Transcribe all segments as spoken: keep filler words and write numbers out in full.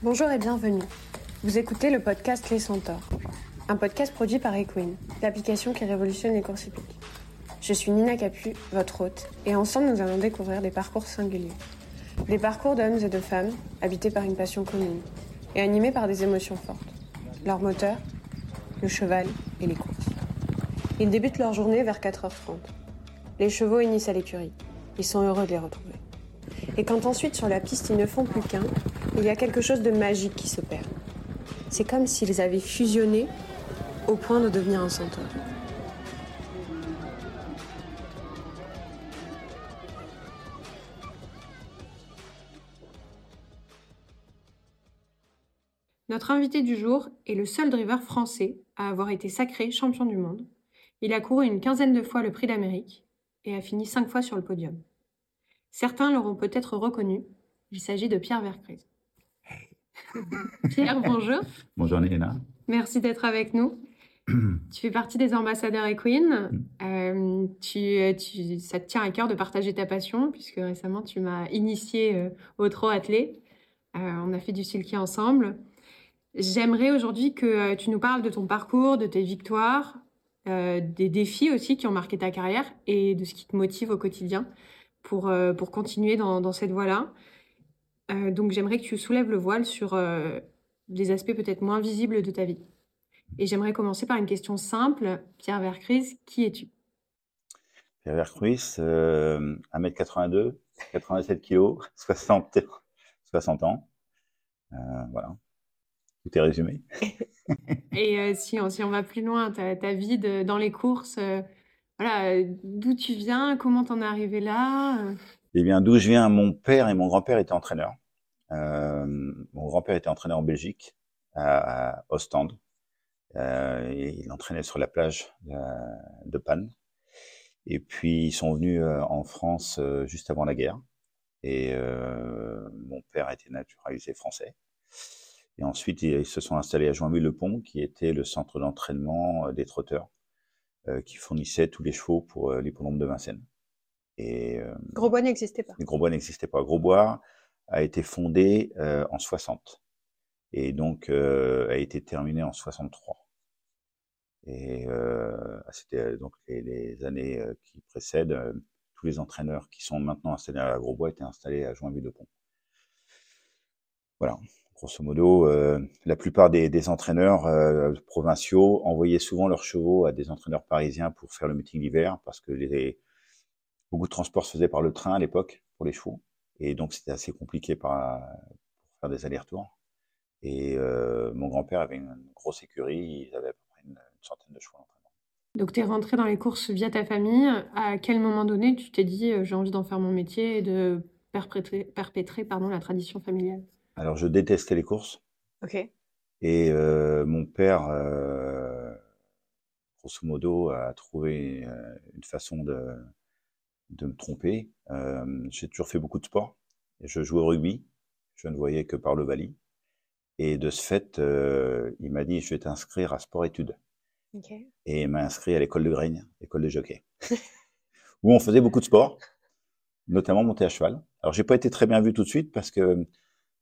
Bonjour et bienvenue. Vous écoutez le podcast Les Centaures, un podcast produit par EQWIN, l'application qui révolutionne les courses hippiques. Je suis Nina Capu, votre hôte, et ensemble nous allons découvrir des parcours singuliers. Des parcours d'hommes et de femmes habités par une passion commune et animés par des émotions fortes. Leur moteur, le cheval et les courses. Ils débutent leur journée vers quatre heures trente. Les chevaux hennissent à l'écurie. Ils sont heureux de les retrouver. Et quand ensuite sur la piste ils ne font plus qu'un, il y a quelque chose de magique qui s'opère. C'est comme s'ils avaient fusionné au point de devenir un centaure. Notre invité du jour est le seul driver français à avoir été sacré champion du monde. Il a couru une quinzaine de fois le Prix d'Amérique et a fini cinq fois sur le podium. Certains l'auront peut-être reconnu, il s'agit de Pierre Vercruysse. Pierre, bonjour. Bonjour Nina. Merci d'être avec nous. Tu fais partie des ambassadeurs EQWIN. Mm. Euh, tu, tu, ça te tient à cœur de partager ta passion, puisque récemment tu m'as initié euh, au trot attelé. Euh, on a fait du silky ensemble. J'aimerais aujourd'hui que euh, tu nous parles de ton parcours, de tes victoires, euh, des défis aussi qui ont marqué ta carrière et de ce qui te motive au quotidien pour, euh, pour continuer dans, dans cette voie-là. Euh, donc, j'aimerais que tu soulèves le voile sur euh, des aspects peut-être moins visibles de ta vie. Et j'aimerais commencer par une question simple. Pierre Vercruysse, qui es-tu ? Pierre Vercruysse, euh, un mètre quatre-vingt-deux, quatre-vingt-sept kilos, soixante, soixante ans. Euh, voilà, tout est résumé. Et euh, si, on, si on va plus loin, ta, ta vie de, dans les courses, euh, voilà, d'où tu viens, comment t'en es arrivé là ? Eh bien, d'où je viens, mon père et mon grand-père étaient entraîneurs. Euh, mon grand-père était entraîneur en Belgique, à, à Ostende. Euh, il entraînait sur la plage euh, de Panne. Et puis, ils sont venus euh, en France euh, juste avant la guerre. Et euh, mon père était naturalisé français. Et ensuite, ils, ils se sont installés à Joinville-le-Pont, qui était le centre d'entraînement euh, des trotteurs, euh, qui fournissait tous les chevaux pour euh, l'hippodrome de Vincennes. Et, euh, Grosbois n'existait pas. Grosbois n'existait pas. Grosbois a été fondé euh, en soixante et donc euh, a été terminé en soixante-trois. Et euh, c'était donc les, les années qui précèdent, euh, tous les entraîneurs qui sont maintenant installés à Grosbois étaient installés à Joinville-le-Pont. Voilà, grosso modo, euh, la plupart des, des entraîneurs euh, provinciaux envoyaient souvent leurs chevaux à des entraîneurs parisiens pour faire le meeting d'hiver parce que les beaucoup de transport se faisait par le train à l'époque pour les chevaux, et donc c'était assez compliqué par, pour faire des allers-retours. Et euh, mon grand-père avait une grosse écurie, ils avaient à peu près une, une centaine de chevaux en entraînement. Donc tu es rentré dans les courses via ta famille. À quel moment donné tu t'es dit j'ai envie d'en faire mon métier et de perpétrer, perpétrer pardon, la tradition familiale? Alors je détestais les courses. Ok. Et euh, mon père, euh, grosso modo, a trouvé une façon de... de me tromper. Euh, j'ai toujours fait beaucoup de sport. Je jouais au rugby. Je ne voyais que par le Vali. Et de ce fait, euh, il m'a dit, je vais t'inscrire à sport-études. Okay. Et il m'a inscrit à l'école de Graigne, l'école de jockey, où on faisait beaucoup de sport, notamment monter à cheval. Alors, j'ai pas été très bien vu tout de suite parce que,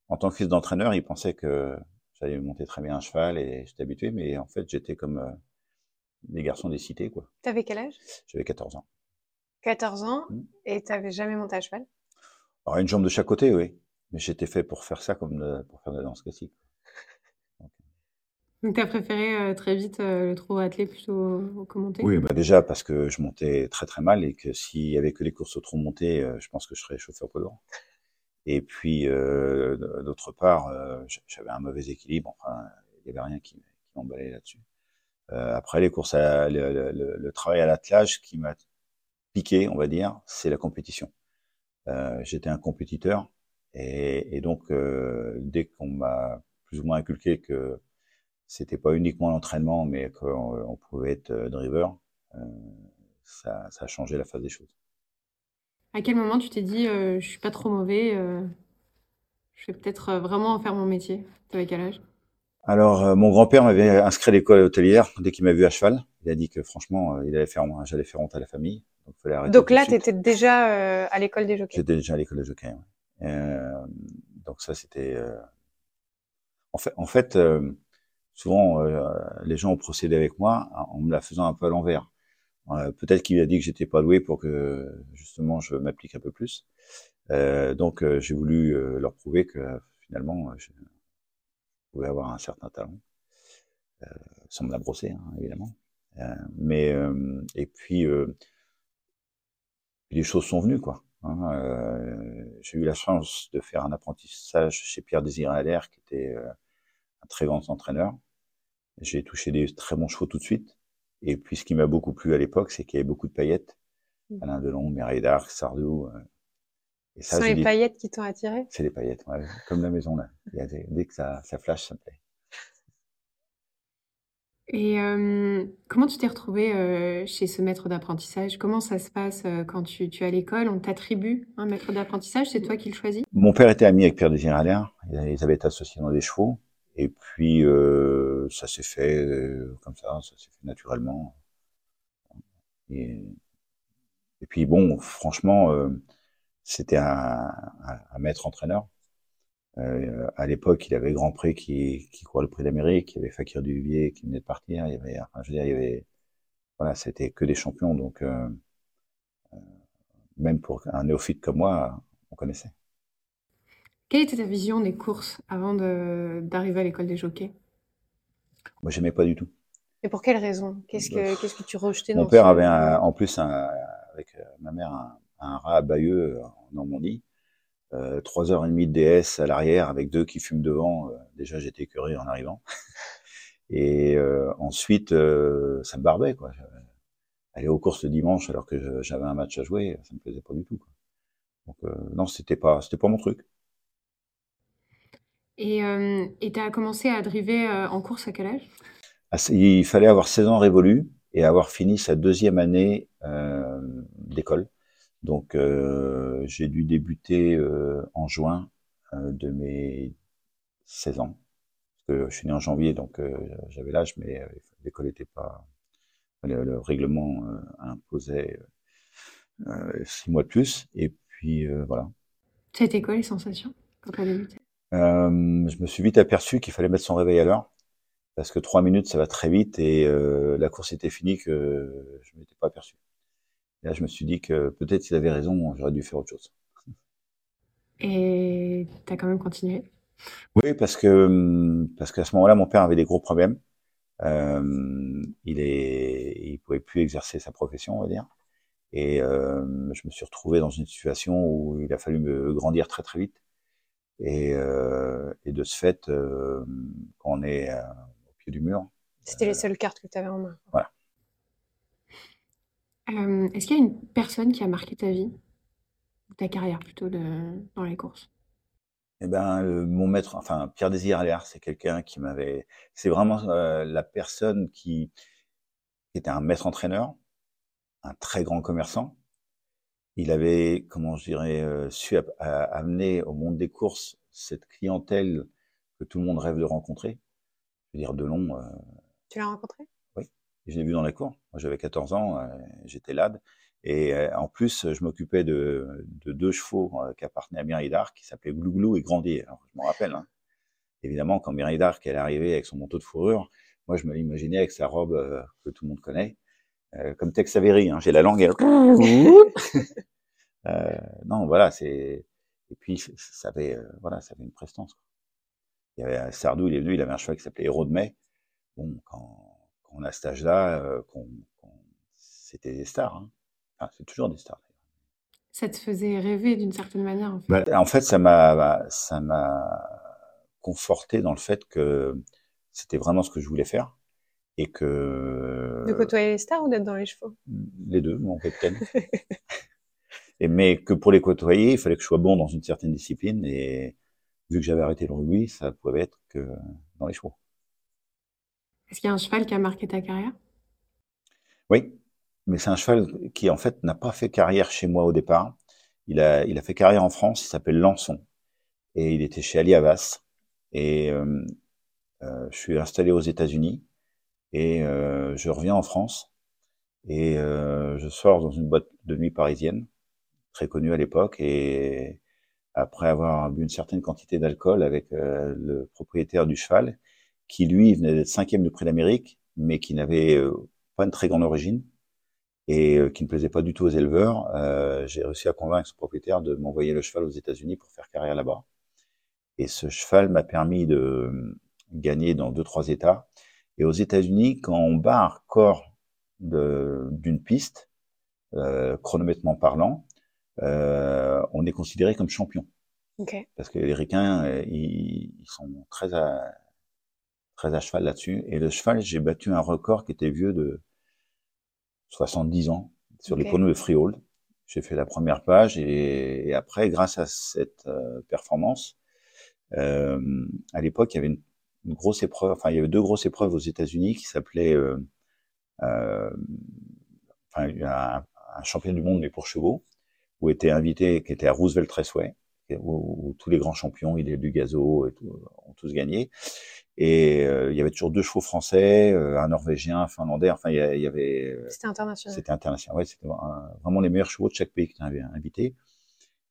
en tant que fils d'entraîneur, il pensait que j'allais monter très bien à cheval et j'étais habitué. Mais en fait, j'étais comme euh, les garçons des cités, quoi. T'avais quel âge? J'avais quatorze ans. quatorze ans, et tu n'avais jamais monté à cheval? Alors, une jambe de chaque côté, oui. Mais j'étais fait pour faire ça, comme de, pour faire de la danse classique. Okay. Donc, tu as préféré euh, très vite euh, le trot attelé plutôt au trot monté? Oui, bah déjà parce que je montais très très mal, et que s'il n'y avait que les courses au trot monté, euh, je pense que je serais chauffeur poids lourd. Et puis, euh, d'autre part, euh, j'avais un mauvais équilibre. Enfin, il n'y avait rien qui, qui m'emballait là-dessus. Euh, après, les courses, à, le, le, le, le travail à l'attelage qui m'a piqué, on va dire, c'est la compétition. Euh, j'étais un compétiteur et, et donc euh, dès qu'on m'a plus ou moins inculqué que c'était pas uniquement l'entraînement, mais qu'on on pouvait être driver, euh, ça, ça a changé la face des choses. À quel moment tu t'es dit euh, je suis pas trop mauvais, euh, je vais peut-être vraiment en faire mon métier? T'avais quel âge? Alors, euh, mon grand-père m'avait inscrit à l'école hôtelière dès qu'il m'a vu à cheval. Il a dit que franchement, euh, il allait faire, j'allais faire honte à la famille. Donc, il fallait arrêter. Donc là, tu étais déjà euh, à l'école des jockeys? J'étais déjà à l'école des jockeys, oui. Euh, donc ça, c'était euh, En fait, en fait euh, souvent, euh, les gens ont procédé avec moi en me la faisant un peu à l'envers. Euh, peut-être qu'il a dit que j'étais pas doué pour que, justement, je m'applique un peu plus. Euh, donc, euh, j'ai voulu euh, leur prouver que, finalement, euh, je pouvais avoir un certain talent. Euh, sans me la brosser, hein, évidemment. Euh, mais, euh, et puis, euh, les choses sont venues, quoi. Hein, euh, j'ai eu la chance de faire un apprentissage chez Pierre-Désiré Allaire, qui était euh, un très grand entraîneur. J'ai touché des très bons chevaux tout de suite. Et puis, ce qui m'a beaucoup plu à l'époque, c'est qu'il y avait beaucoup de paillettes. Mmh. Alain Delon, Mireille Darc, Sardou. Euh, et ça, ce sont les dit... paillettes qui t'ont attiré? C'est les paillettes, ouais, comme la maison, là. Des... Dès que ça, ça flash, ça me plaît. Et euh, comment tu t'es retrouvé euh, chez ce maître d'apprentissage? Comment ça se passe euh, quand tu, tu es à l'école? On t'attribue un maître d'apprentissage, c'est toi qui le choisis? Mon père était ami avec Pierre-Désiré Allaire. Ils avaient été associés dans des chevaux. Et puis, euh, ça s'est fait euh, comme ça, ça s'est fait naturellement. Et, et puis, bon, franchement, euh, c'était un, un, un maître entraîneur. Euh, à l'époque, il avait Grand Prix qui, qui courait le Prix d'Amérique, il y avait Fakir Duvier qui venait de partir, il y avait, enfin, je veux dire, il y avait, voilà, c'était que des champions, donc, euh, euh, même pour un néophyte comme moi, on connaissait. Quelle était ta vision des courses avant de, d'arriver à l'école des jockeys? Moi, j'aimais pas du tout. Et pour quelle raison? Qu'est-ce que, donc, qu'est-ce que tu rejetais? Mon dans père ce... avait un, en plus, un, avec ma mère, un, un rat à Bayeux, en Normandie. Euh, trois heures et demie de D S à l'arrière avec deux qui fument devant. Euh, déjà, j'étais écœuré en arrivant. Et euh, ensuite, euh, ça me barbait, quoi. Aller aux courses le dimanche alors que je, j'avais un match à jouer, ça me plaisait pas du tout, quoi. Donc euh, non, c'était pas, c'était pas mon truc. Et euh, et t'as commencé à driver euh, en course à quel âge? ah, Il fallait avoir seize ans révolus et avoir fini sa deuxième année euh, d'école. Donc, euh, j'ai dû débuter euh, en juin euh, de mes seize ans. Parce que je suis né en janvier, donc euh, j'avais l'âge, mais euh, l'école n'était pas... Le, le règlement euh, imposait euh, six mois de plus, et puis euh, voilà. C'était quoi les sensations quand tu as débuté? euh, Je me suis vite aperçu qu'il fallait mettre son réveil à l'heure, parce que trois minutes, ça va très vite, et euh, la course était finie que euh, je ne m'étais pas aperçu. Là, je me suis dit que peut-être il avait raison, j'aurais dû faire autre chose. Et tu as quand même continué? Oui, parce que parce qu'à ce moment-là, mon père avait des gros problèmes. Euh, il est, il pouvait plus exercer sa profession, on va dire. Et euh, je me suis retrouvé dans une situation où il a fallu me grandir très très vite. Et, euh, et de ce fait, euh, quand on est euh, au pied du mur... C'était euh, les seules cartes que tu avais en main. Voilà. Euh, est-ce qu'il y a une personne qui a marqué ta vie, ou ta carrière plutôt, de, dans les courses? Eh ben, le, mon maître, enfin Pierre-Désiré Allaire, c'est quelqu'un qui m'avait. C'est vraiment euh, la personne qui, qui était un maître entraîneur, un très grand commerçant. Il avait, comment je dirais, euh, su à, à, amener au monde des courses cette clientèle que tout le monde rêve de rencontrer. Je veux dire, Delon. Euh... Tu l'as rencontré? Je l'ai vu dans la cour. Moi, j'avais quatorze ans, euh, j'étais lad. Et euh, en plus, je m'occupais de, de deux chevaux euh, qui appartenaient à Mireille Darc, qui s'appelaient Glouglou et Grandier. Alors, je m'en rappelle. Hein. Évidemment, quand Mireille Darc elle est arrivée avec son manteau de fourrure, moi, je me l'imaginais avec sa robe euh, que tout le monde connaît, euh, comme Tex Avery. Hein. J'ai la langue. Elle... euh, non, voilà. C'est... Et puis, ça avait, euh, voilà, ça avait une prestance. Quoi. Il y avait Sardou, il est venu, il avait un cheval qui s'appelait Héros de Mai. Bon, quand... On a cet âge-là, euh, qu'on, qu'on... c'était des stars. Hein. Enfin, c'est toujours des stars. Ça te faisait rêver d'une certaine manière, en fait. Bah, en fait, ça m'a, ça m'a conforté dans le fait que c'était vraiment ce que je voulais faire et que. De côtoyer les stars ou d'être dans les chevaux? Les deux, mon capitaine. Et mais que pour les côtoyer, il fallait que je sois bon dans une certaine discipline et vu que j'avais arrêté le rugby, ça pouvait être que dans les chevaux. Est-ce qu'il y a un cheval qui a marqué ta carrière? Oui, mais c'est un cheval qui, en fait, n'a pas fait carrière chez moi au départ. Il a, il a fait carrière en France, il s'appelle Lançon. Et il était chez Ali Abbas. Et euh, euh, je suis installé aux États-Unis et euh, je reviens en France. Et euh, je sors dans une boîte de nuit parisienne, très connue à l'époque. Et après avoir bu une certaine quantité d'alcool avec euh, le propriétaire du cheval, qui lui venait d'être cinquième du Prix d'Amérique, mais qui n'avait euh, pas une très grande origine et euh, qui ne plaisait pas du tout aux éleveurs. Euh, j'ai réussi à convaincre son propriétaire de m'envoyer le cheval aux États-Unis pour faire carrière là-bas. Et ce cheval m'a permis de gagner dans deux, trois États. Et aux États-Unis, quand on bat un record de, d'une piste, euh, chronomètrement parlant, euh, on est considéré comme champion. Okay. Parce que les Ricains, ils, ils sont très à, très à cheval là-dessus. Et le cheval, j'ai battu un record qui était vieux de soixante-dix ans sur okay. les pronos de Freehold. J'ai fait la première page et, et après, grâce à cette euh, performance, Euh, à l'époque, il y avait une, une grosse épreuve, enfin, il y avait deux grosses épreuves aux États-Unis qui s'appelaient, euh, euh, enfin, un, un championnat du monde mais pour chevaux, où était invité, qui était à Roosevelt Tressway, où, où tous les grands champions, il y a du gazo et tout, ont tous gagné. Et euh, il y avait toujours deux chevaux français, euh, un Norvégien, un Finlandais. Enfin, il y, il y avait. Euh, c'était international. C'était international. Ouais, c'était un, vraiment les meilleurs chevaux de chaque pays qui étaient invités.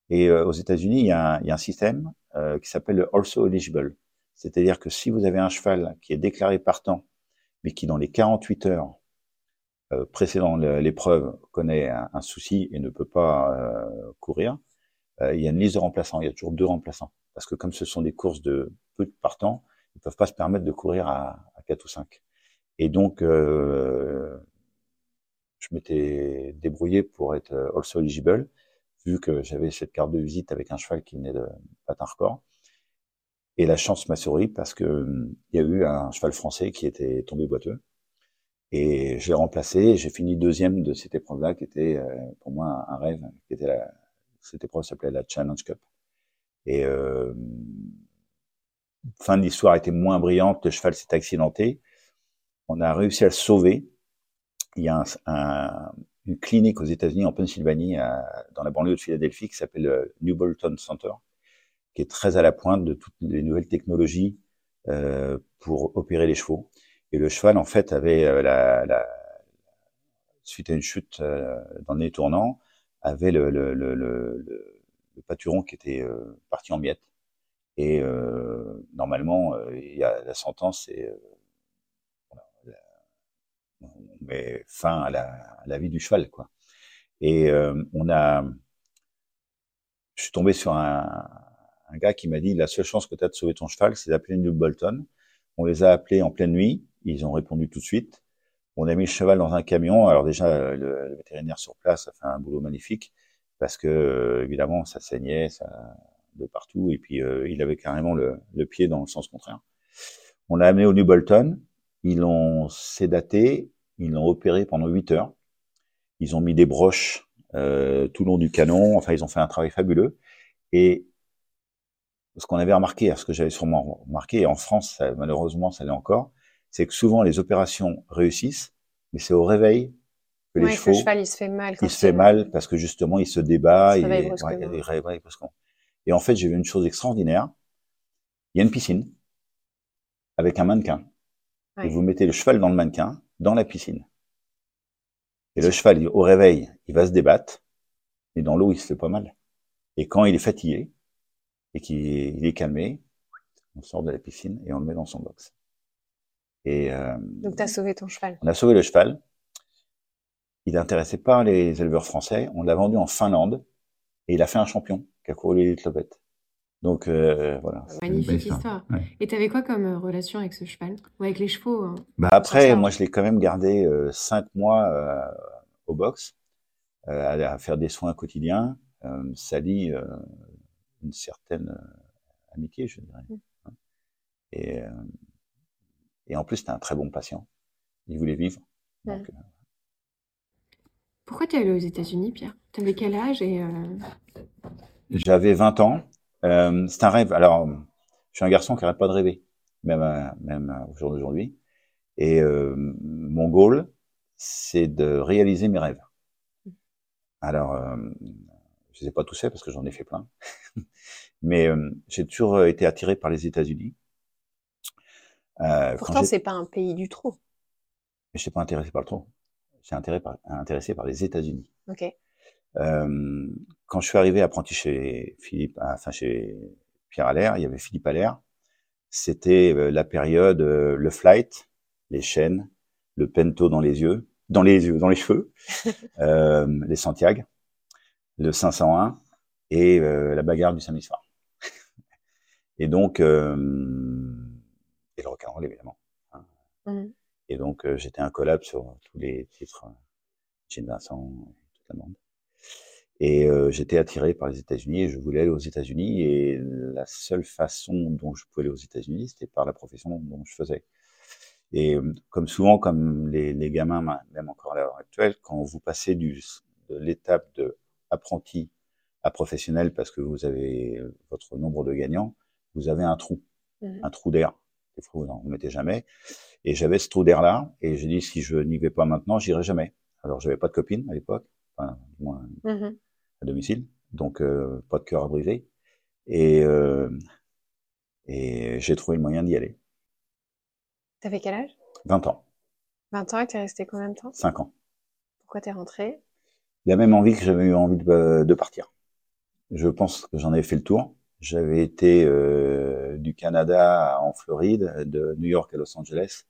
Et euh, aux États-Unis, il y a un, il y a un système euh, qui s'appelle le also eligible, c'est-à-dire que si vous avez un cheval qui est déclaré partant, mais qui dans les quarante-huit heures euh, précédant l'épreuve connaît un, un souci et ne peut pas euh, courir, euh, il y a une liste de remplaçants. Il y a toujours deux remplaçants, parce que comme ce sont des courses de peu de partants, ils ne peuvent pas se permettre de courir à, à quatre ou cinq. Et donc, euh, je m'étais débrouillé pour être also eligible, vu que j'avais cette carte de visite avec un cheval qui venait de battre un record. Et la chance m'a souri parce que hum, il y a eu un cheval français qui était tombé boiteux. Et je l'ai remplacé et j'ai fini deuxième de cette épreuve-là qui était euh, pour moi un rêve, qui était la, cette épreuve s'appelait la Challenge Cup. Et, euh, fin de l'histoire était moins brillante, le cheval s'est accidenté. On a réussi à le sauver. Il y a un, un une clinique aux États-Unis en Pennsylvanie, à, dans la banlieue de Philadelphie, qui s'appelle euh, New Bolton Center, qui est très à la pointe de toutes les nouvelles technologies euh, pour opérer les chevaux. Et le cheval, en fait, avait euh, la, la suite à une chute euh, dans le nez tournant, avait le, le, le, le, le pâturon qui était euh, parti en miettes. Et euh, normalement, euh, il y a la sentence, c'est euh, on met fin à la, à la vie du cheval, quoi. Et euh, on a, je suis tombé sur un, un gars qui m'a dit la seule chance que tu as de sauver ton cheval, c'est d'appeler New Bolton. On les a appelés en pleine nuit, ils ont répondu tout de suite. On a mis le cheval dans un camion. Alors déjà, le, le vétérinaire sur place a fait un boulot magnifique parce que évidemment, ça saignait, ça de partout, et puis euh, il avait carrément le, le pied dans le sens contraire. On l'a amené au New Bolton. Ils l'ont sédaté, ils l'ont opéré pendant huit heures. Ils ont mis des broches euh, tout le long du canon. Enfin, ils ont fait un travail fabuleux. Et ce qu'on avait remarqué, ce que j'avais sûrement remarqué, et en France, ça, malheureusement, ça l'est encore, c'est que souvent, les opérations réussissent, mais c'est au réveil que ouais, les chevaux... Oui, le cheval, il se fait mal. Quand il se fait mal parce que, justement, il se débat. Il se réveille brusquement. Ouais, il réveille brusquement. Et en fait, j'ai vu une chose extraordinaire. Il y a une piscine avec un mannequin. Ouais. Et vous mettez le cheval dans le mannequin, dans la piscine. Et le cheval, il, au réveil, il va se débattre, et dans l'eau, il se fait pas mal. Et quand il est fatigué, et qu'il est, il est calmé, on sort de la piscine et on le met dans son box. Et, euh, donc, tu as sauvé ton cheval. On a sauvé le cheval. Il n'intéressait pas les éleveurs français. On l'a vendu en Finlande, et il a fait un champion qui a couru les clopettes. Donc, euh, voilà. Magnifique histoire. Ouais. Et t'avais quoi comme relation avec ce cheval ou avec les chevaux hein, bah après, moi, je l'ai quand même gardé euh, cinq mois euh, au box, euh, à, à faire des soins quotidiens. Euh, ça lie euh, une certaine euh, amitié, je dirais. Mm. Et, euh, et en plus, c'était un très bon patient. Il voulait vivre. Ouais. Donc, euh... Pourquoi t'es allé aux États-Unis, Pierre? T'avais quel âge et euh... J'avais vingt ans. Euh, c'est un rêve. Alors, je suis un garçon qui n'arrête pas de rêver, même, même au jour d'aujourd'hui. Et euh, mon goal, c'est de réaliser mes rêves. Alors, euh, je ne les ai pas tous faits parce que j'en ai fait plein. Mais euh, j'ai toujours été attiré par les États-Unis. Euh, Pourtant, c'est pas un pays du trot. Je ne suis pas intéressé par le trot. Je suis intéressé par, intéressé par les États-Unis. Ok. Euh, quand je suis arrivé apprenti chez Philippe, enfin chez Pierre Allaire, il y avait Philippe Allaire. C'était la période euh, le flight, les chaînes, le pento dans les yeux, dans les yeux, dans les cheveux, euh, les Santiago, le cinq cent un et euh, la bagarre du samedi soir. Et donc euh, et le rock and roll évidemment. Hein. Mm-hmm. Et donc euh, j'étais incollable sur tous les titres, Gene Vincent, toute la bande. Et euh, j'étais attiré par les États-Unis et je voulais aller aux États-Unis. Et la seule façon dont je pouvais aller aux États-Unis, c'était par la profession dont je faisais. Et euh, comme souvent, comme les, les gamins, même encore à l'heure actuelle, quand vous passez du, de l'étape de apprenti à professionnel, parce que vous avez votre nombre de gagnants, vous avez un trou, mmh. un trou d'air. Des fois, vous n'en remettez jamais. Et j'avais ce trou d'air-là. Et j'ai dit, si je n'y vais pas maintenant, j'irai jamais. Alors, j'avais pas de copine à l'époque. Enfin, du moins, mmh. à domicile, donc euh, pas de cœur à briser, et, euh, et j'ai trouvé le moyen d'y aller. T'avais quel âge ? vingt ans. vingt ans, et t'es resté combien de temps ? cinq ans. Pourquoi t'es rentré ? La même envie que j'avais eu envie de, de partir. Je pense que j'en avais fait le tour. J'avais été euh, du Canada en Floride, de New York à Los Angeles.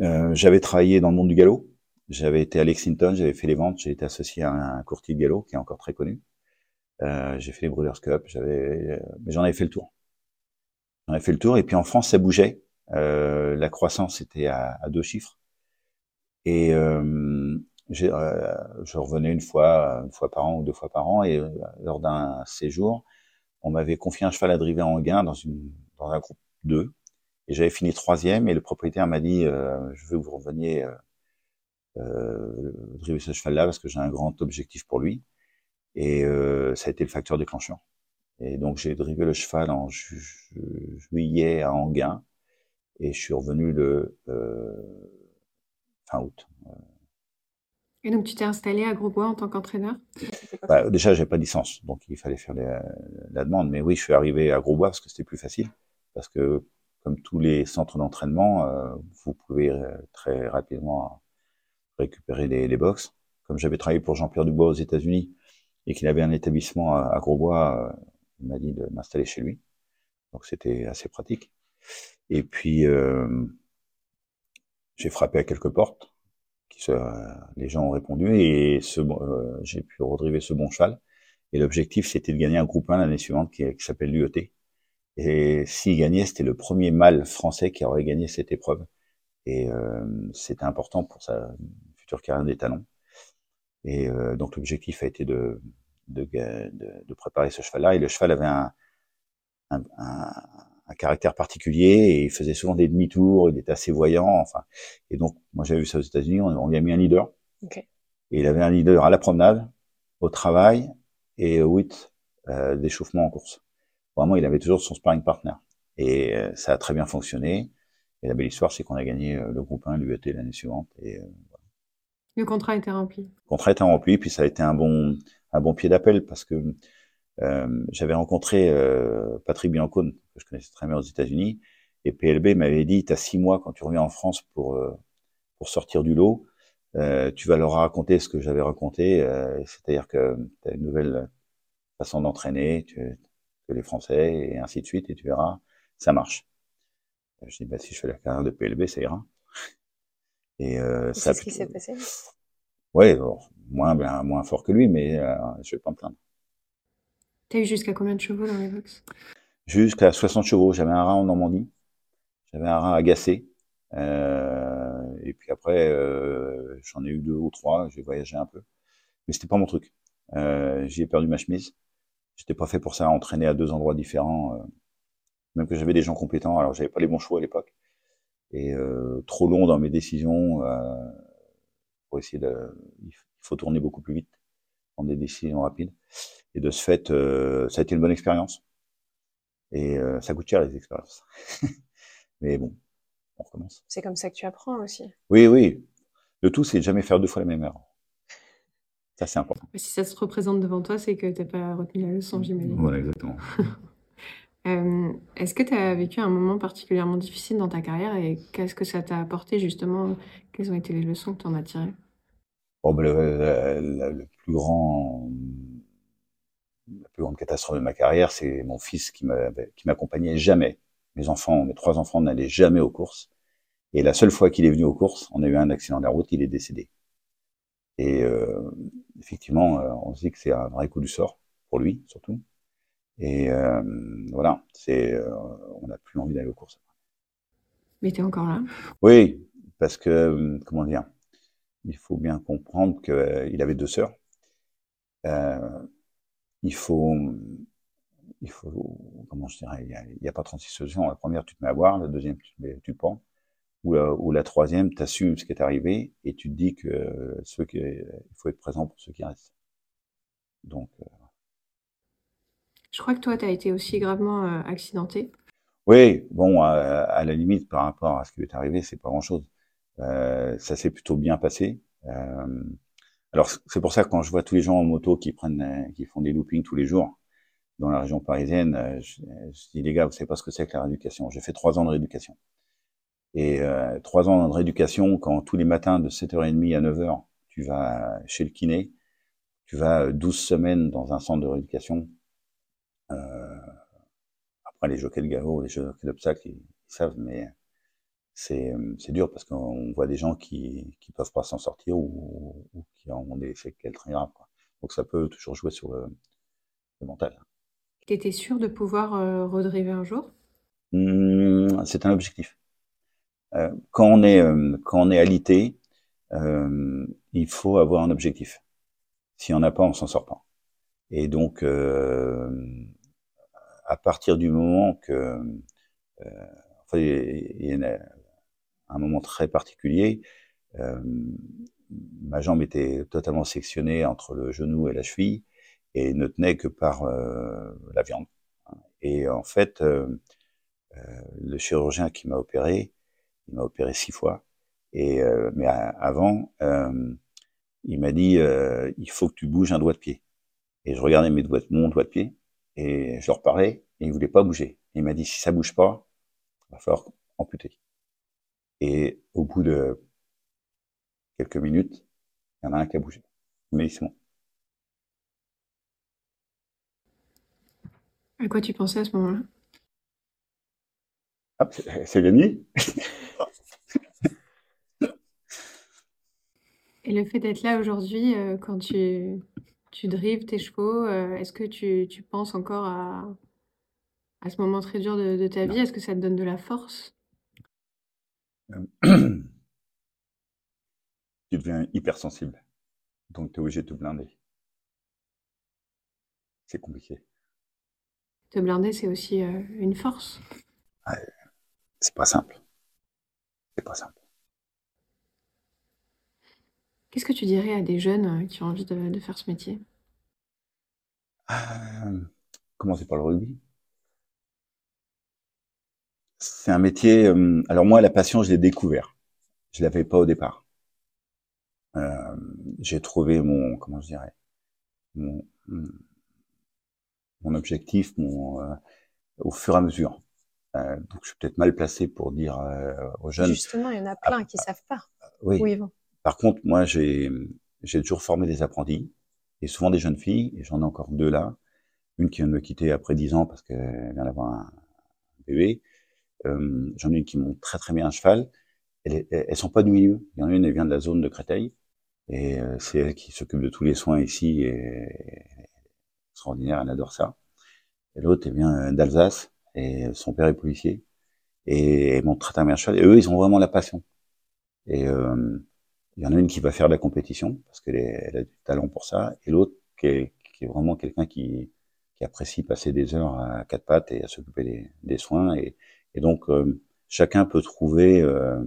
Euh, j'avais travaillé dans le monde du galop. J'avais été à Lexington, j'avais fait les ventes, j'ai été associé à un courtier de galop qui est encore très connu. Euh, j'ai fait les Breeders' Cup, j'avais, euh, mais j'en avais fait le tour. J'en avais fait le tour, et puis en France, ça bougeait. Euh, la croissance était à, à deux chiffres. Et euh, j'ai, euh, je revenais une fois, une fois par an ou deux fois par an, et euh, lors d'un séjour, on m'avait confié un cheval à driver en gain dans, une, dans un groupe deux, et j'avais fini troisième, et le propriétaire m'a dit euh, « je veux que vous reveniez… Euh, » Euh, driver ce cheval-là parce que j'ai un grand objectif pour lui, et euh, ça a été le facteur déclencheur. Et donc j'ai drivé le cheval en ju- ju- juillet à Enghien, et je suis revenu le euh, fin août. Et donc tu t'es installé à Grosbois en tant qu'entraîneur ? Bah, déjà j'avais pas de licence, donc il fallait faire la, la demande, mais oui je suis arrivé à Grosbois parce que c'était plus facile, parce que comme tous les centres d'entraînement euh, vous pouvez euh, très rapidement récupérer les, les box. Comme j'avais travaillé pour Jean-Pierre Dubois aux États-Unis et qu'il avait un établissement à, à Grosbois, euh, il m'a dit de m'installer chez lui. Donc c'était assez pratique. Et puis euh, j'ai frappé à quelques portes, qui se, euh, les gens ont répondu et ce, euh, j'ai pu redriver ce bon cheval. Et l'objectif c'était de gagner un groupe un l'année suivante qui, qui s'appelle l'U E T. Et s'il gagnait, c'était le premier mâle français qui aurait gagné cette épreuve. Et euh, c'était important pour sa future carrière des talons. Et euh, donc l'objectif a été de, de, de, de préparer ce cheval-là. Et le cheval avait un, un, un, un caractère particulier et il faisait souvent des demi-tours, il était assez voyant. Enfin, et donc moi j'avais vu ça aux États-Unis, on, on lui a mis un leader. Okay. Et il avait un leader à la promenade, au travail et au huit euh, d'échauffement en course. Vraiment, il avait toujours son sparring partner. Et euh, ça a très bien fonctionné. Et la belle histoire, c'est qu'on a gagné le groupe un, l'U E T l'année suivante. Et euh, voilà. Le contrat était rempli. Le contrat était rempli, puis ça a été un bon, un bon pied d'appel parce que euh, j'avais rencontré euh, Patrick Biancone, que je connaissais très bien aux États-Unis, et P L B m'avait dit, t'as six mois quand tu reviens en France pour euh, pour sortir du lot, euh, tu vas leur raconter ce que j'avais raconté, euh, c'est-à-dire que t'as une nouvelle façon d'entraîner, tu, que les Français et ainsi de suite, et tu verras, ça marche. Je dis, bah, si je fais la carrière de P L B, ça ira. Et, euh, et ça c'est ce qui s'est passé. Ouais, bon, moins, ben, moins fort que lui, mais euh, je vais pas me plaindre. T'as eu jusqu'à combien de chevaux dans les box ? Jusqu'à soixante chevaux. J'avais un rat en Normandie. J'avais un rat agacé. Euh, et puis après, euh, j'en ai eu deux ou trois. J'ai voyagé un peu. Mais c'était pas mon truc. Euh, j'y ai perdu ma chemise. J'étais pas fait pour ça, entraîner à deux endroits différents. Euh, Même que j'avais des gens compétents, alors j'avais pas les bons choix à l'époque. Et euh, trop long dans mes décisions euh, pour essayer de... Il faut tourner beaucoup plus vite, prendre des décisions rapides. Et de ce fait, euh, ça a été une bonne expérience. Et euh, ça coûte cher les expériences. Mais bon, on recommence. C'est comme ça que tu apprends aussi. Oui, oui. Le tout, c'est de jamais faire deux fois la même erreur. Ça, c'est important. Mais si ça se représente devant toi, c'est que t'as pas retenu la leçon, j'imagine. Voilà, exactement. Euh, est-ce que tu as vécu un moment particulièrement difficile dans ta carrière et qu'est-ce que ça t'a apporté justement ? Quelles ont été les leçons que tu en as tirées ? Bon, ben, le, la, la, le plus grand, la plus grande catastrophe de ma carrière, c'est mon fils qui m'accompagnait jamais. Mes enfants, mes trois enfants n'allaient jamais aux courses. Et la seule fois qu'il est venu aux courses, on a eu un accident de la route, il est décédé. Et euh, effectivement, on se dit que c'est un vrai coup du sort, pour lui surtout. Et euh, voilà, c'est, euh, on n'a plus envie d'aller aux courses. Mais tu es encore là ? Oui, parce que, comment dire, il faut bien comprendre qu'il euh, avait deux sœurs. Euh, il faut... Il faut, comment je dirais, il n'y a, il y a pas trente-six solutions. La première, tu te mets à boire, la deuxième, tu, tu prends, ou, euh, ou la troisième, tu assumes ce qui est arrivé et tu te dis que euh, ceux qui, il faut être présent pour ceux qui restent. Donc, euh... Je crois que toi, tu as été aussi gravement euh, accidenté. Oui, bon, euh, à la limite, par rapport à ce qui lui est arrivé, c'est pas grand-chose. Euh, ça s'est plutôt bien passé. Euh, alors, c'est pour ça que quand je vois tous les gens en moto qui prennent, qui font des loopings tous les jours, dans la région parisienne, je, je dis, les gars, vous savez pas ce que c'est que la rééducation. J'ai fait trois ans de rééducation. Et euh, trois ans de rééducation, quand tous les matins de sept heures trente à neuf heures, tu vas chez le kiné, tu vas douze semaines dans un centre de rééducation. Euh, après, les jockeys de galop, les jockeys d'obstacles, ils, ils savent, mais c'est, c'est dur parce qu'on voit des gens qui qui peuvent pas s'en sortir ou, ou qui ont des séquelles très graves, quoi. Donc, ça peut toujours jouer sur le, le mental. Tu étais sûr de pouvoir euh, redriver un jour ? Mmh, c'est un objectif. Euh, quand, on est, euh, quand on est alité, euh, il faut avoir un objectif. Si on n'a pas, on s'en sort pas. Et donc, euh, à partir du moment que... Euh, enfin, il y a un moment très particulier. Euh, ma jambe était totalement sectionnée entre le genou et la cheville, et ne tenait que par euh, la viande. Et en fait, euh, euh, le chirurgien qui m'a opéré, il m'a opéré six fois, et, euh, mais a, avant, euh, il m'a dit euh, « il faut que tu bouges un doigt de pied ». Et je regardais mes doigts, mon doigt de pied, et je leur parlais, et il voulait pas bouger. Il m'a dit « si ça bouge pas, il va falloir amputer ». Et au bout de quelques minutes, il y en a un qui a bougé. Mais c'est bon. À quoi tu pensais à ce moment-là ? Ah, c'est, c'est gagné. Et le fait d'être là aujourd'hui, euh, quand tu, tu drives tes chevaux, euh, est-ce que tu, tu penses encore à, à ce moment très dur de, de ta non. vie ? Est-ce que ça te donne de la force ? euh, Tu deviens hypersensible, donc tu es obligé de te blinder. C'est compliqué. Te blinder, c'est aussi euh, une force. Ouais, c'est pas simple. C'est pas simple. Qu'est-ce que tu dirais à des jeunes qui ont envie de, de faire ce métier ? euh, Commencez par le rugby. C'est un métier... Euh, alors moi, la passion, je l'ai découvert. Je l'avais pas au départ. Euh, j'ai trouvé mon... Comment je dirais ? Mon... mon objectif, mon, euh, au fur et à mesure. Euh, donc, je suis peut-être mal placé pour dire euh, aux jeunes... Justement, il y en a plein à, qui ne savent pas oui. où ils vont. Par contre, moi, j'ai, j'ai toujours formé des apprentis, et souvent des jeunes filles, et j'en ai encore deux là. Une qui vient de me quitter après dix ans parce qu'elle vient d'avoir un bébé. Euh, j'en ai une qui monte très très bien à cheval. Elles ne sont pas du milieu. Il y en a une, elle vient de la zone de Créteil, et euh, c'est elle qui s'occupe de tous les soins ici, et, et extraordinaire, elle adore ça. Et l'autre, elle vient d'Alsace, et son père est policier, et ils montent très très bien à cheval, et eux, ils ont vraiment la passion. Et euh, il y en a une qui va faire de la compétition, parce qu'elle est, elle a du talent pour ça, et l'autre qui est, qui est vraiment quelqu'un qui, qui apprécie passer des heures à quatre pattes et à s'occuper des, des soins, et, et donc euh, chacun peut trouver, euh,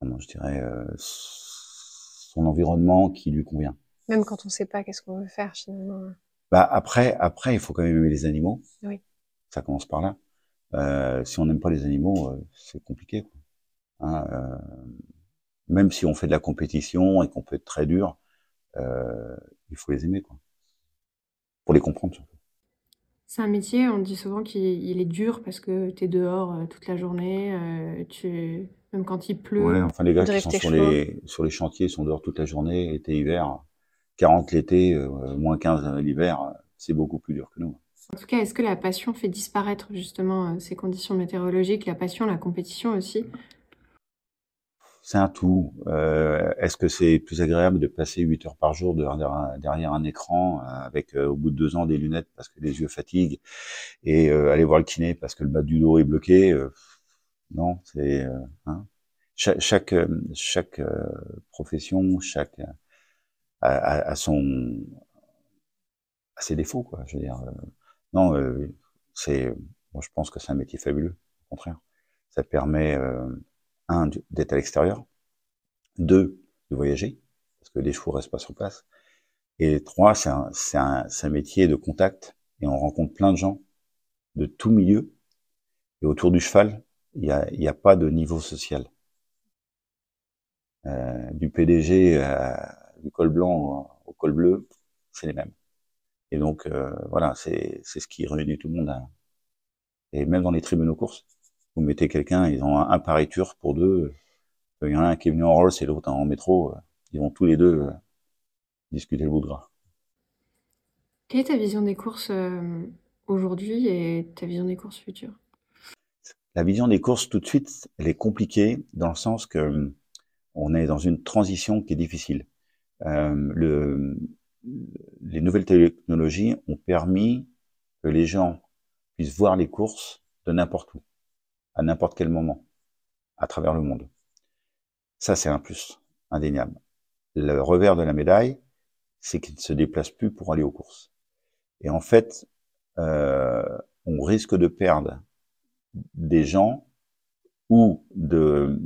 comment je dirais, euh, son environnement qui lui convient. Même quand on ne sait pas qu'est-ce qu'on veut faire, finalement. Bah après, après, il faut quand même aimer les animaux. Oui. Ça commence par là. Euh, si on n'aime pas les animaux, euh, c'est compliqué, quoi. Hein, euh, même si on fait de la compétition et qu'on peut être très dur, euh, il faut les aimer, quoi. Pour les comprendre, surtout. C'est un métier, on dit souvent qu'il il est dur parce que tu es dehors toute la journée, euh, tu même quand il pleut. Ouais, enfin, les gars qui sont sur les, sur les chantiers sont dehors toute la journée, été, hiver, quarante l'été, euh, moins quinze l'hiver, c'est beaucoup plus dur que nous. En tout cas, est-ce que la passion fait disparaître justement euh, ces conditions météorologiques, la passion, la compétition aussi? C'est un tout. Euh, est-ce que c'est plus agréable de passer huit heures par jour derrière, derrière un écran avec, euh, au bout de deux ans, des lunettes parce que les yeux fatiguent et euh, aller voir le kiné parce que le bas du dos est bloqué? euh, Non, c'est euh, hein. Cha- chaque chaque euh, profession, chaque euh, a, a son a ses défauts, quoi. Je veux dire, euh, non, euh, c'est bon, je pense que c'est un métier fabuleux. Au contraire, ça permet euh, un, d'être à l'extérieur, deux, de voyager, parce que les chevaux restent pas sur place, et trois, c'est un, c'est un, c'est un métier de contact, et on rencontre plein de gens de tout milieu, et autour du cheval, il y a, il y a pas de niveau social. Euh, du P D G à, du col blanc au col bleu, c'est les mêmes. Et donc, euh, voilà, c'est, c'est ce qui réunit tout le monde. À, et même dans les tribunaux courses, vous mettez quelqu'un, ils ont un, un pariture pour deux. Il y en a un qui est venu en Rolls et l'autre en métro. Ils vont tous les deux euh, discuter le bout de gras. Quelle est ta vision des courses euh, aujourd'hui et ta vision des courses futures? La vision des courses, tout de suite, elle est compliquée dans le sens que hum, on est dans une transition qui est difficile. Euh, le, les nouvelles technologies ont permis que les gens puissent voir les courses de n'importe où, à n'importe quel moment, à travers le monde. Ça, c'est un plus indéniable. Le revers de la médaille, c'est qu'ils ne se déplacent plus pour aller aux courses. Et en fait, euh, on risque de perdre des gens ou de,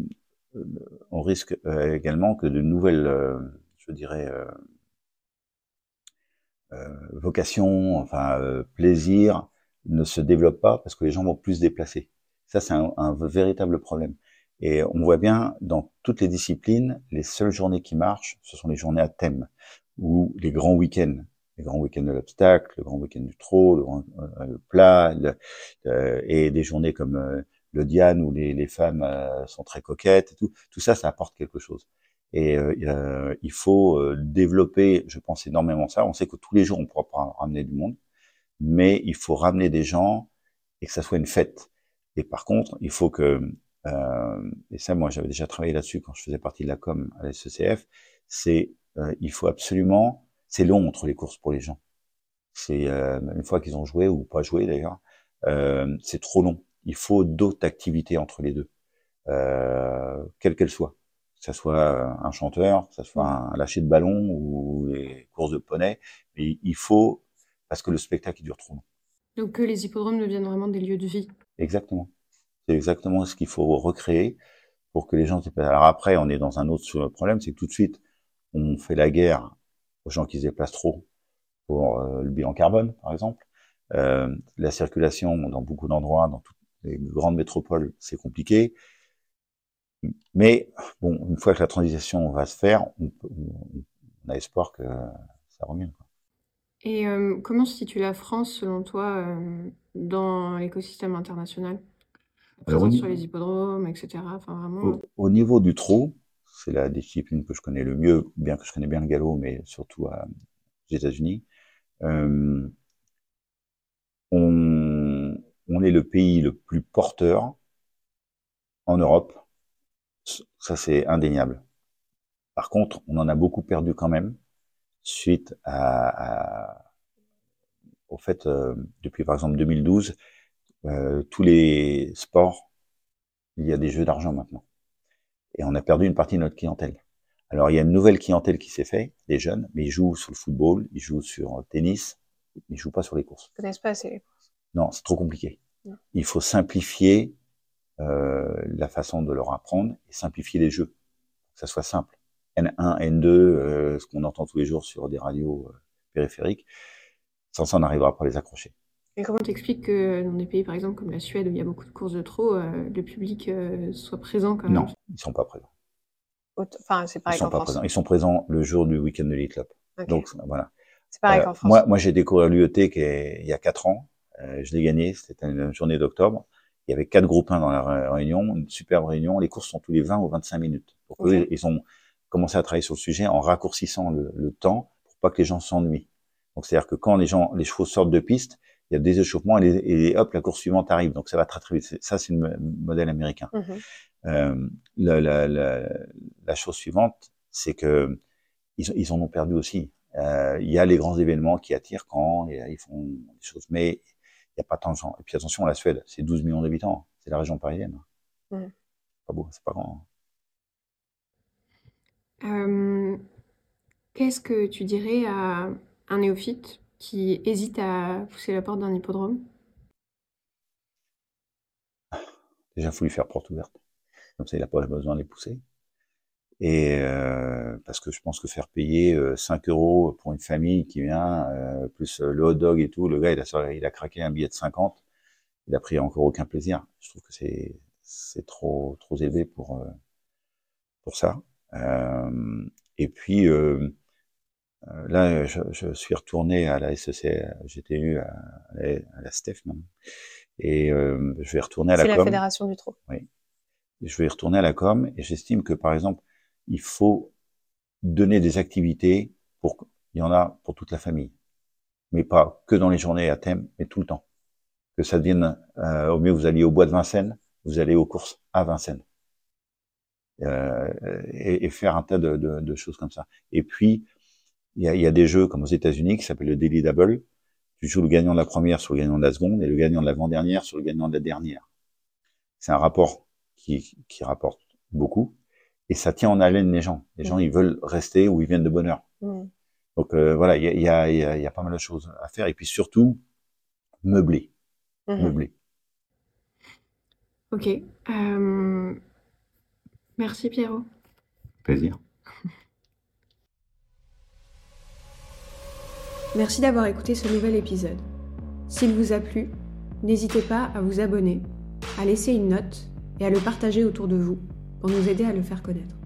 on risque euh, également que de nouvelles, euh, je dirais, euh, euh, vocations, enfin euh, plaisirs ne se développent pas parce que les gens vont plus se déplacer. Ça, c'est un, un véritable problème. Et on voit bien, dans toutes les disciplines, les seules journées qui marchent, ce sont les journées à thème, ou les grands week-ends. Le grand week-end de l'obstacle, le grand week-end du trot, le grand euh, le plat, le, euh, et des journées comme euh, le Diane où les, les femmes euh, sont très coquettes, et tout, tout ça, ça apporte quelque chose. Et euh, il faut euh, développer, je pense énormément ça. On sait que tous les jours on ne pourra pas ramener du monde, mais il faut ramener des gens et que ça soit une fête. Et par contre, il faut que, euh, et ça, moi, j'avais déjà travaillé là-dessus quand je faisais partie de la com à la S E C F. C'est, euh, il faut absolument. C'est long entre les courses pour les gens. C'est euh, une fois qu'ils ont joué ou pas joué d'ailleurs, euh, c'est trop long. Il faut d'autres activités entre les deux, euh, quelle qu'elle soit. Que ça soit un chanteur, que ça soit un lâcher de ballon ou les courses de poney, mais il faut parce que le spectacle il dure trop long. Donc que les hippodromes deviennent vraiment des lieux de vie. Exactement. C'est exactement ce qu'il faut recréer pour que les gens. Alors après, on est dans un autre problème, c'est que tout de suite on fait la guerre aux gens qui se déplacent trop pour euh, le bilan carbone, par exemple. Euh, la circulation dans beaucoup d'endroits, dans toutes les grandes métropoles, c'est compliqué. Mais bon, une fois que la transition va se faire, on, on, on a espoir que ça revienne. Quoi. Et euh, comment se situe la France, selon toi, euh, dans l'écosystème international? Alors, niveau, sur les hippodromes, et cetera. Enfin, vraiment, au, au niveau du trot, c'est la discipline que je connais le mieux, bien que je connais bien le galop, mais surtout à, aux États-Unis. Euh, on, on est le pays le plus porteur en Europe. Ça, c'est indéniable. Par contre, on en a beaucoup perdu quand même, suite à, à, au fait, euh, depuis par exemple deux mille douze, euh, tous les sports, il y a des jeux d'argent maintenant. Et on a perdu une partie de notre clientèle. Alors, il y a une nouvelle clientèle qui s'est faite, les jeunes, mais ils jouent sur le football, ils jouent sur le tennis, ils jouent pas sur les courses. Ils connaissent pas assez les courses. Non, c'est trop compliqué. Non. Il faut simplifier euh, la façon de leur apprendre et simplifier les jeux, que ça soit simple. N un, N deux, euh, ce qu'on entend tous les jours sur des radios euh, périphériques, sans ça, on n'arrivera pas à les accrocher. Et comment t'expliques que dans des pays, par exemple, comme la Suède, où il y a beaucoup de courses de trot, euh, le public euh, soit présent quand même? Non, ils ne sont pas présents. Enfin, c'est pareil qu'en France. Présents. Ils sont présents le jour du week-end de l'E T L O P. Okay. Donc, voilà. C'est pareil euh, qu'en France. Moi, moi j'ai découvert l'U E T il y a quatre ans. Euh, je l'ai gagné, c'était une journée d'octobre. Il y avait quatre groupes un dans la réunion, une superbe réunion. Les courses sont tous les vingt ou vingt-cinq minutes. Donc, okay. eux, ils ont commencé à travailler sur le sujet en raccourcissant le, le temps pour pas que les gens s'ennuient. Donc, c'est-à-dire que quand les gens, les chevaux sortent de piste, il y a des échauffements et, les, et hop, la course suivante arrive. Donc, ça va très, très vite. Ça, c'est le modèle américain. Mm-hmm. Euh, la, la, la, la chose suivante, c'est que ils, ils en ont perdu aussi. Euh, il y a les grands événements qui attirent quand et, ils font des choses, mais il n'y a pas tant de gens. Et puis attention, la Suède, c'est douze millions d'habitants. C'est la région parisienne. Mmh. C'est pas beau, c'est pas grand. Euh, qu'est-ce que tu dirais à un néophyte qui hésite à pousser la porte d'un hippodrome? Déjà, il faut lui faire porte ouverte. Comme ça, il n'a pas besoin de les pousser. Et euh, parce que je pense que faire payer euh, cinq euros pour une famille qui vient, euh, plus euh, le hot dog et tout, le gars il a, il a craqué un billet de cinquante, il a pris encore aucun plaisir. Je trouve que c'est c'est trop trop élevé pour euh, pour ça. Euh, et puis euh, là je, je suis retourné à la S E C F, G T U, à, à la Steff même, et euh, je vais retourner à la, la com. C'est la fédération du trot. Oui, je vais retourner à la com et j'estime que par exemple il faut donner des activités pour, il y en a pour toute la famille. Mais pas que dans les journées à thème, mais tout le temps. Que ça devienne, euh, au mieux vous allez au bois de Vincennes, vous allez aux courses à Vincennes. Euh, et, et faire un tas de, de, de choses comme ça. Et puis, il y a, y a des jeux comme aux États-Unis qui s'appellent le Daily Double. Tu joues le gagnant de la première sur le gagnant de la seconde et le gagnant de l'avant-dernière sur le gagnant de la dernière. C'est un rapport qui, qui rapporte beaucoup. Et ça tient en haleine les gens. Les mmh. gens, ils veulent rester ou ils viennent de bonne heure. Mmh. Donc euh, voilà, il y a, y, a, y, a, y a pas mal de choses à faire. Et puis surtout, meubler. Mmh. Meubler. Ok. Euh... Merci Pierrot. Plaisir. Merci d'avoir écouté ce nouvel épisode. S'il vous a plu, n'hésitez pas à vous abonner, à laisser une note et à le partager autour de vous pour nous aider à le faire connaître.